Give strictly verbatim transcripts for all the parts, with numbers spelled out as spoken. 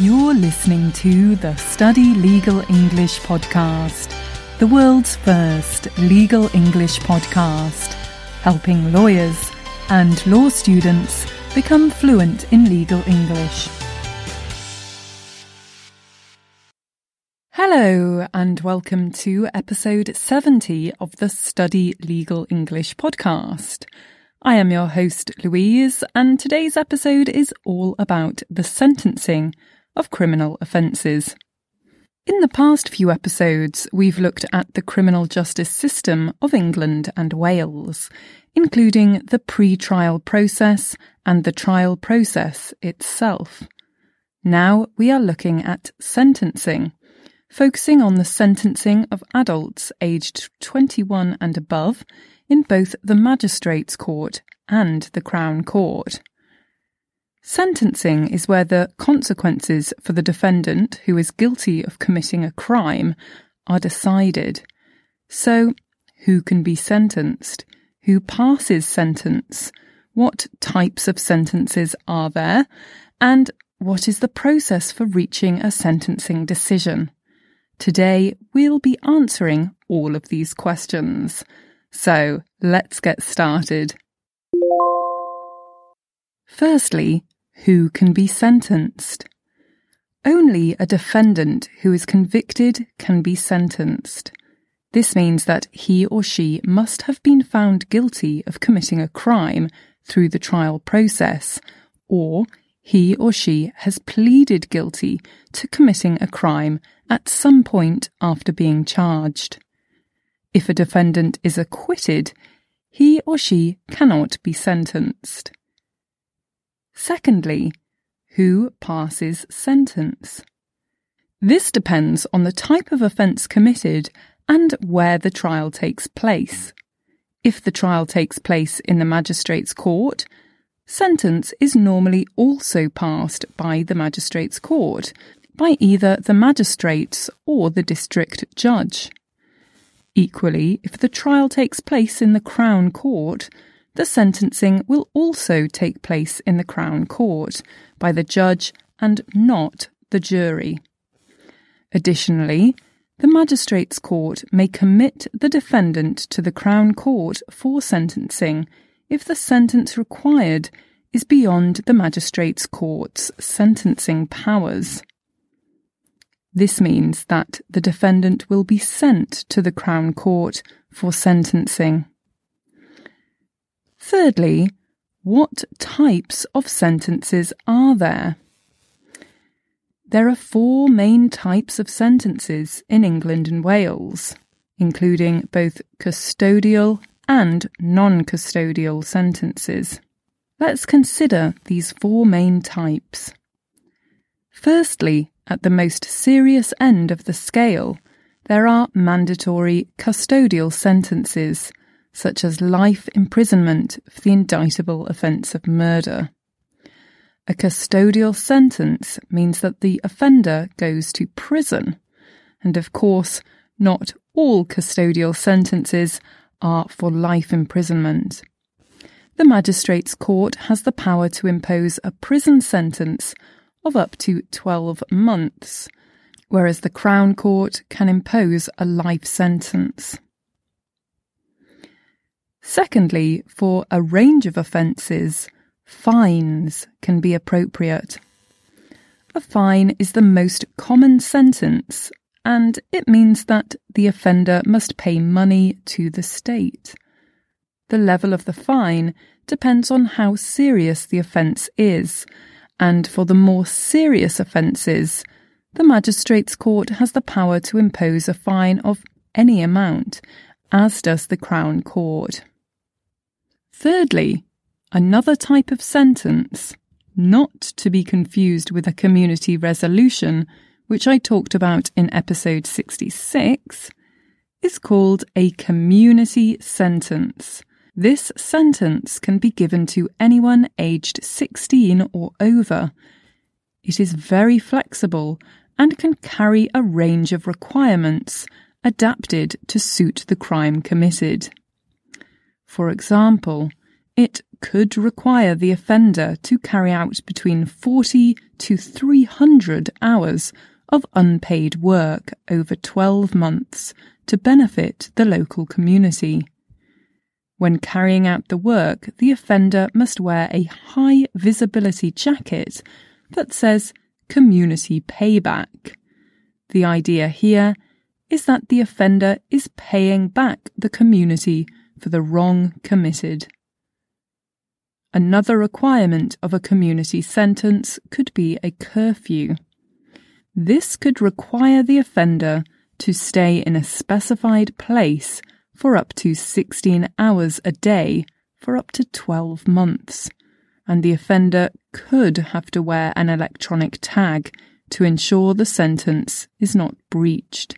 You're listening to the Study Legal English Podcast, the world's first legal English podcast, helping lawyers and law students become fluent in legal English. Hello and welcome to episode seventy of the Study Legal English Podcast. I am your host, Louise, and today's episode is all about the sentencing of criminal offences. In the past few episodes, we've looked at the criminal justice system of England and Wales, including the pre-trial process and the trial process itself. Now we are looking at sentencing, focusing on the sentencing of adults aged twenty-one and above in both the Magistrates' Court and the Crown Court. Sentencing is where the consequences for the defendant who is guilty of committing a crime are decided. So, who can be sentenced? Who passes sentence? What types of sentences are there? And what is the process for reaching a sentencing decision? Today, we'll be answering all of these questions. So, let's get started. Firstly, who can be sentenced? Only a defendant who is convicted can be sentenced. This means that he or she must have been found guilty of committing a crime through the trial process, or he or she has pleaded guilty to committing a crime at some point after being charged. If a defendant is acquitted, he or she cannot be sentenced. Secondly, who passes sentence? This depends on the type of offence committed and where the trial takes place. If the trial takes place in the Magistrates' Court, sentence is normally also passed by the Magistrates' Court, by either the magistrates or the district judge. Equally, if the trial takes place in the Crown Court, the sentencing will also take place in the Crown Court by the judge and not the jury. Additionally, the Magistrates' Court may commit the defendant to the Crown Court for sentencing if the sentence required is beyond the Magistrates' Court's sentencing powers. This means that the defendant will be sent to the Crown Court for sentencing. Thirdly, what types of sentences are there? There are four main types of sentences in England and Wales, including both custodial and non-custodial sentences. Let's consider these four main types. Firstly, at the most serious end of the scale, there are mandatory custodial sentences, such as life imprisonment for the indictable offence of murder. A custodial sentence means that the offender goes to prison, and of course, not all custodial sentences are for life imprisonment. The Magistrates' Court has the power to impose a prison sentence of up to twelve months, whereas the Crown Court can impose a life sentence. Secondly, for a range of offences, fines can be appropriate. A fine is the most common sentence, and it means that the offender must pay money to the state. The level of the fine depends on how serious the offence is, and for the more serious offences, the Magistrates' Court has the power to impose a fine of any amount, as does the Crown Court. Thirdly, another type of sentence, not to be confused with a community resolution, which I talked about in episode sixty-six, is called a community sentence. This sentence can be given to anyone aged sixteen or over. It is very flexible and can carry a range of requirements adapted to suit the crime committed. For example, it could require the offender to carry out between forty to three hundred hours of unpaid work over twelve months to benefit the local community. When carrying out the work, the offender must wear a high-visibility jacket that says Community Payback. The idea here is that the offender is paying back the community for the wrong committed. Another requirement of a community sentence could be a curfew. This could require the offender to stay in a specified place for up to sixteen hours a day for up to twelve months, and the offender could have to wear an electronic tag to ensure the sentence is not breached.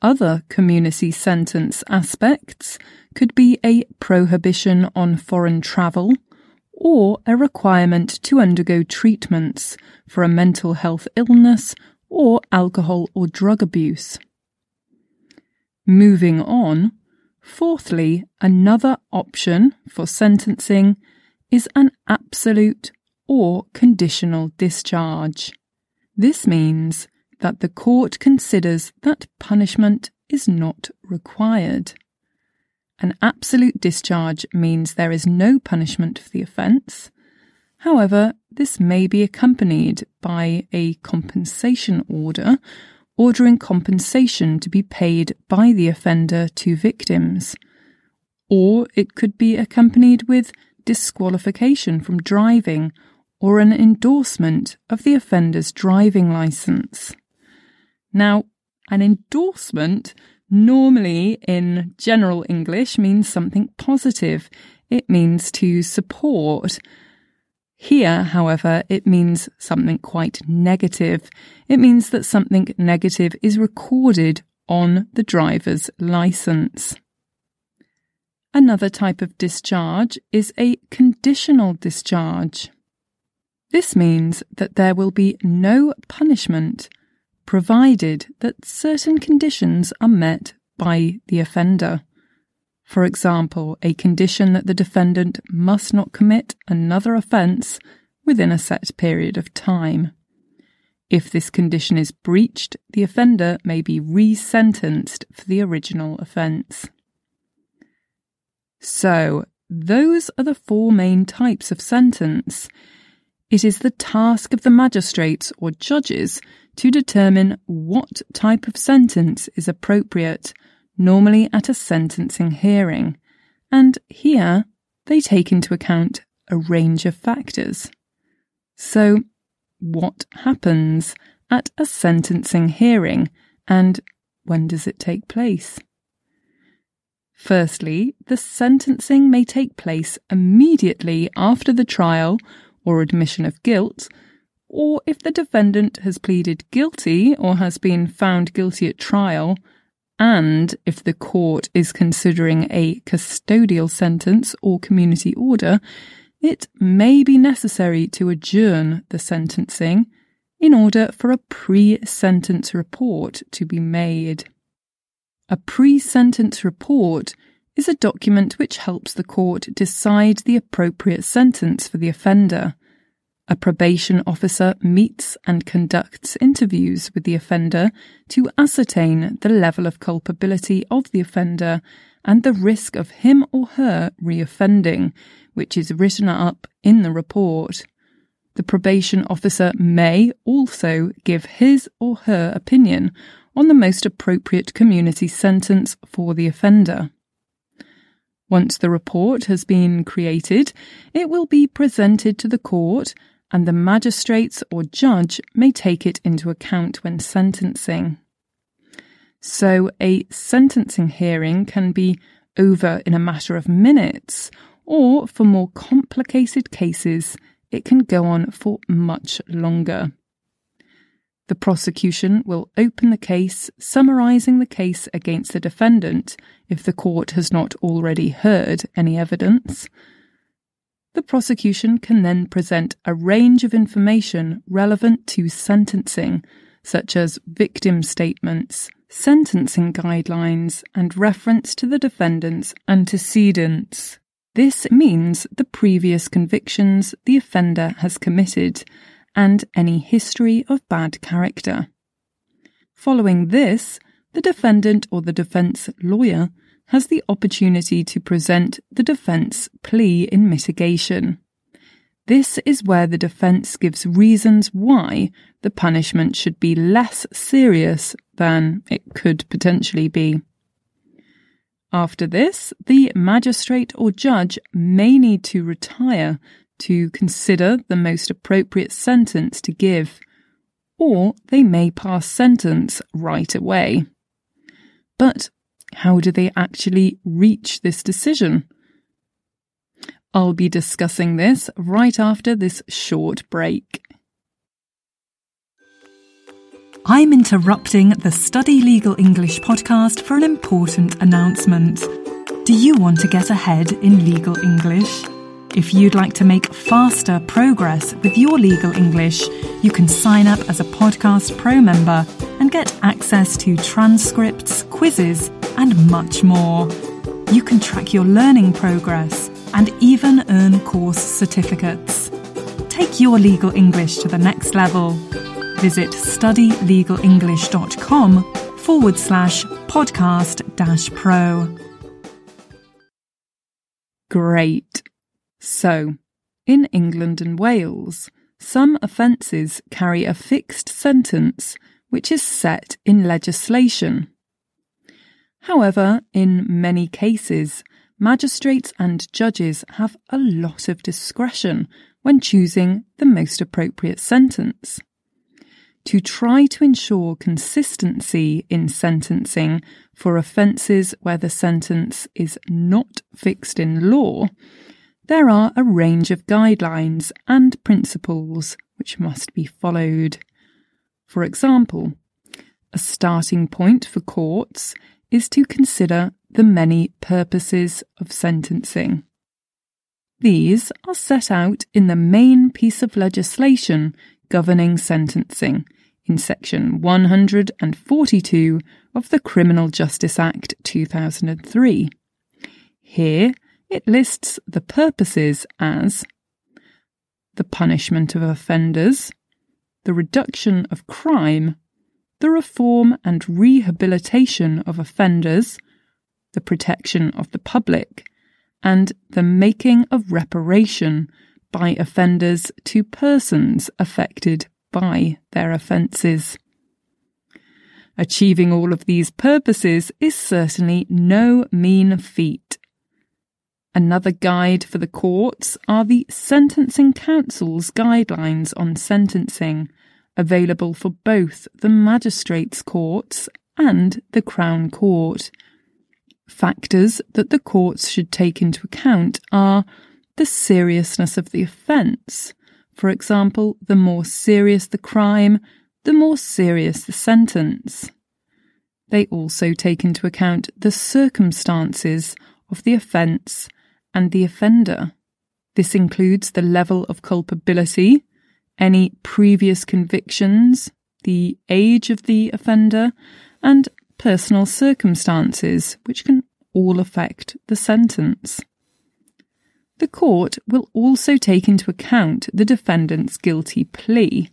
Other community sentence aspects could be a prohibition on foreign travel or a requirement to undergo treatments for a mental health illness or alcohol or drug abuse. Moving on, fourthly, another option for sentencing is an absolute or conditional discharge. This means that the court considers that punishment is not required. An absolute discharge means there is no punishment for the offence. However, this may be accompanied by a compensation order ordering compensation to be paid by the offender to victims, or it could be accompanied with disqualification from driving or an endorsement of the offender's driving licence. Now, an endorsement normally in general English means something positive. It means to support. Here, however, it means something quite negative. It means that something negative is recorded on the driver's licence. Another type of discharge is a conditional discharge. This means that there will be no punishment provided that certain conditions are met by the offender. For example, a condition that the defendant must not commit another offence within a set period of time. If this condition is breached, the offender may be re-sentenced for the original offence. So, those are the four main types of sentence. It is the task of the magistrates or judges to determine what type of sentence is appropriate, normally at a sentencing hearing, and here they take into account a range of factors. So, what happens at a sentencing hearing and when does it take place? Firstly, the sentencing may take place immediately after the trial or admission of guilt, or if the defendant has pleaded guilty or has been found guilty at trial, and if the court is considering a custodial sentence or community order, it may be necessary to adjourn the sentencing in order for a pre-sentence report to be made. A pre-sentence report is a document which helps the court decide the appropriate sentence for the offender. A probation officer meets and conducts interviews with the offender to ascertain the level of culpability of the offender and the risk of him or her reoffending, which is written up in the report. The probation officer may also give his or her opinion on the most appropriate community sentence for the offender. Once the report has been created, it will be presented to the court, and the magistrates or judge may take it into account when sentencing. So a sentencing hearing can be over in a matter of minutes, or for more complicated cases, it can go on for much longer. The prosecution will open the case, summarising the case against the defendant if the court has not already heard any evidence. The prosecution can then present a range of information relevant to sentencing, such as victim statements, sentencing guidelines, and reference to the defendant's antecedents. This means the previous convictions the offender has committed and any history of bad character. Following this, the defendant or the defence lawyer has the opportunity to present the defence plea in mitigation. This is where the defence gives reasons why the punishment should be less serious than it could potentially be. After this, the magistrate or judge may need to retire to consider the most appropriate sentence to give, or they may pass sentence right away. But how do they actually reach this decision? I'll be discussing this right after this short break. I'm interrupting the Study Legal English podcast for an important announcement. Do you want to get ahead in legal English? If you'd like to make faster progress with your legal English, you can sign up as a Podcast Pro member and get access to transcripts, quizzes, and much more. You can track your learning progress and even earn course certificates. Take your legal English to the next level. Visit study legal english dot com forward slash podcast dash pro. Great. So, in England and Wales, some offences carry a fixed sentence which is set in legislation. However, in many cases, magistrates and judges have a lot of discretion when choosing the most appropriate sentence. To try to ensure consistency in sentencing for offences where the sentence is not fixed in law, there are a range of guidelines and principles which must be followed. For example, a starting point for courts is to consider the many purposes of sentencing. These are set out in the main piece of legislation governing sentencing in section one hundred forty-two of the Criminal Justice Act two thousand three. Here, it lists the purposes as the punishment of offenders, the reduction of crime, the reform and rehabilitation of offenders, the protection of the public, and the making of reparation by offenders to persons affected by their offences. Achieving all of these purposes is certainly no mean feat. Another guide for the courts are the Sentencing Council's guidelines on sentencing, available for both the Magistrates' Courts and the Crown Court. Factors that the courts should take into account are the seriousness of the offence. For example, the more serious the crime, the more serious the sentence. They also take into account the circumstances of the offence and the offender. This includes the level of culpability, any previous convictions, the age of the offender, and personal circumstances, which can all affect the sentence. The court will also take into account the defendant's guilty plea.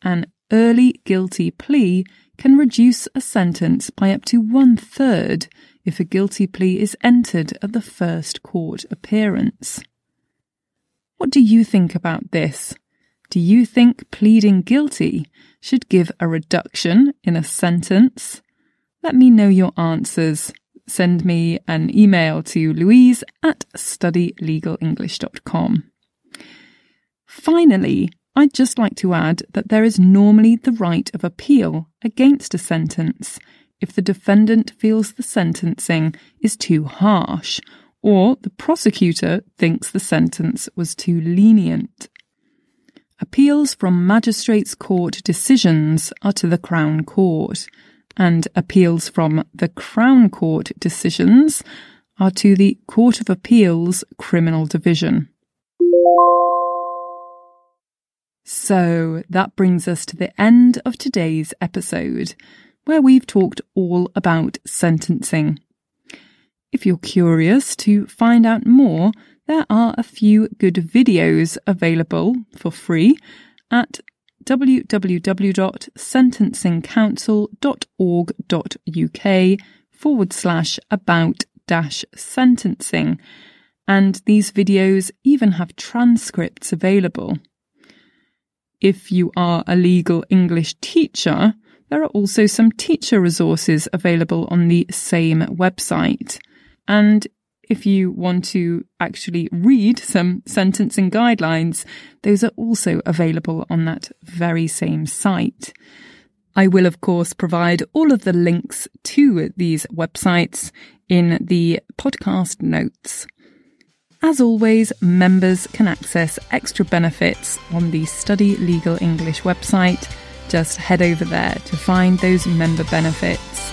An early guilty plea can reduce a sentence by up to one-third if a guilty plea is entered at the first court appearance. What do you think about this? Do you think pleading guilty should give a reduction in a sentence? Let me know your answers. Send me an email to Louise at study legal english dot com. Finally, I'd just like to add that there is normally the right of appeal against a sentence if the defendant feels the sentencing is too harsh or the prosecutor thinks the sentence was too lenient. Appeals from Magistrates' Court decisions are to the Crown Court, and appeals from the Crown Court decisions are to the Court of Appeals Criminal Division. So that brings us to the end of today's episode, where we've talked all about sentencing. If you're curious to find out more, there are a few good videos available for free at www dot sentencingcouncil dot org dot uk forward slash about dash sentencing, and these videos even have transcripts available. If you are a legal English teacher, there are also some teacher resources available on the same website. And if you want to actually read some sentencing guidelines, those are also available on that very same site. I will, of course, provide all of the links to these websites in the podcast notes. As always, members can access extra benefits on the Study Legal English website. Just head over there to find those member benefits.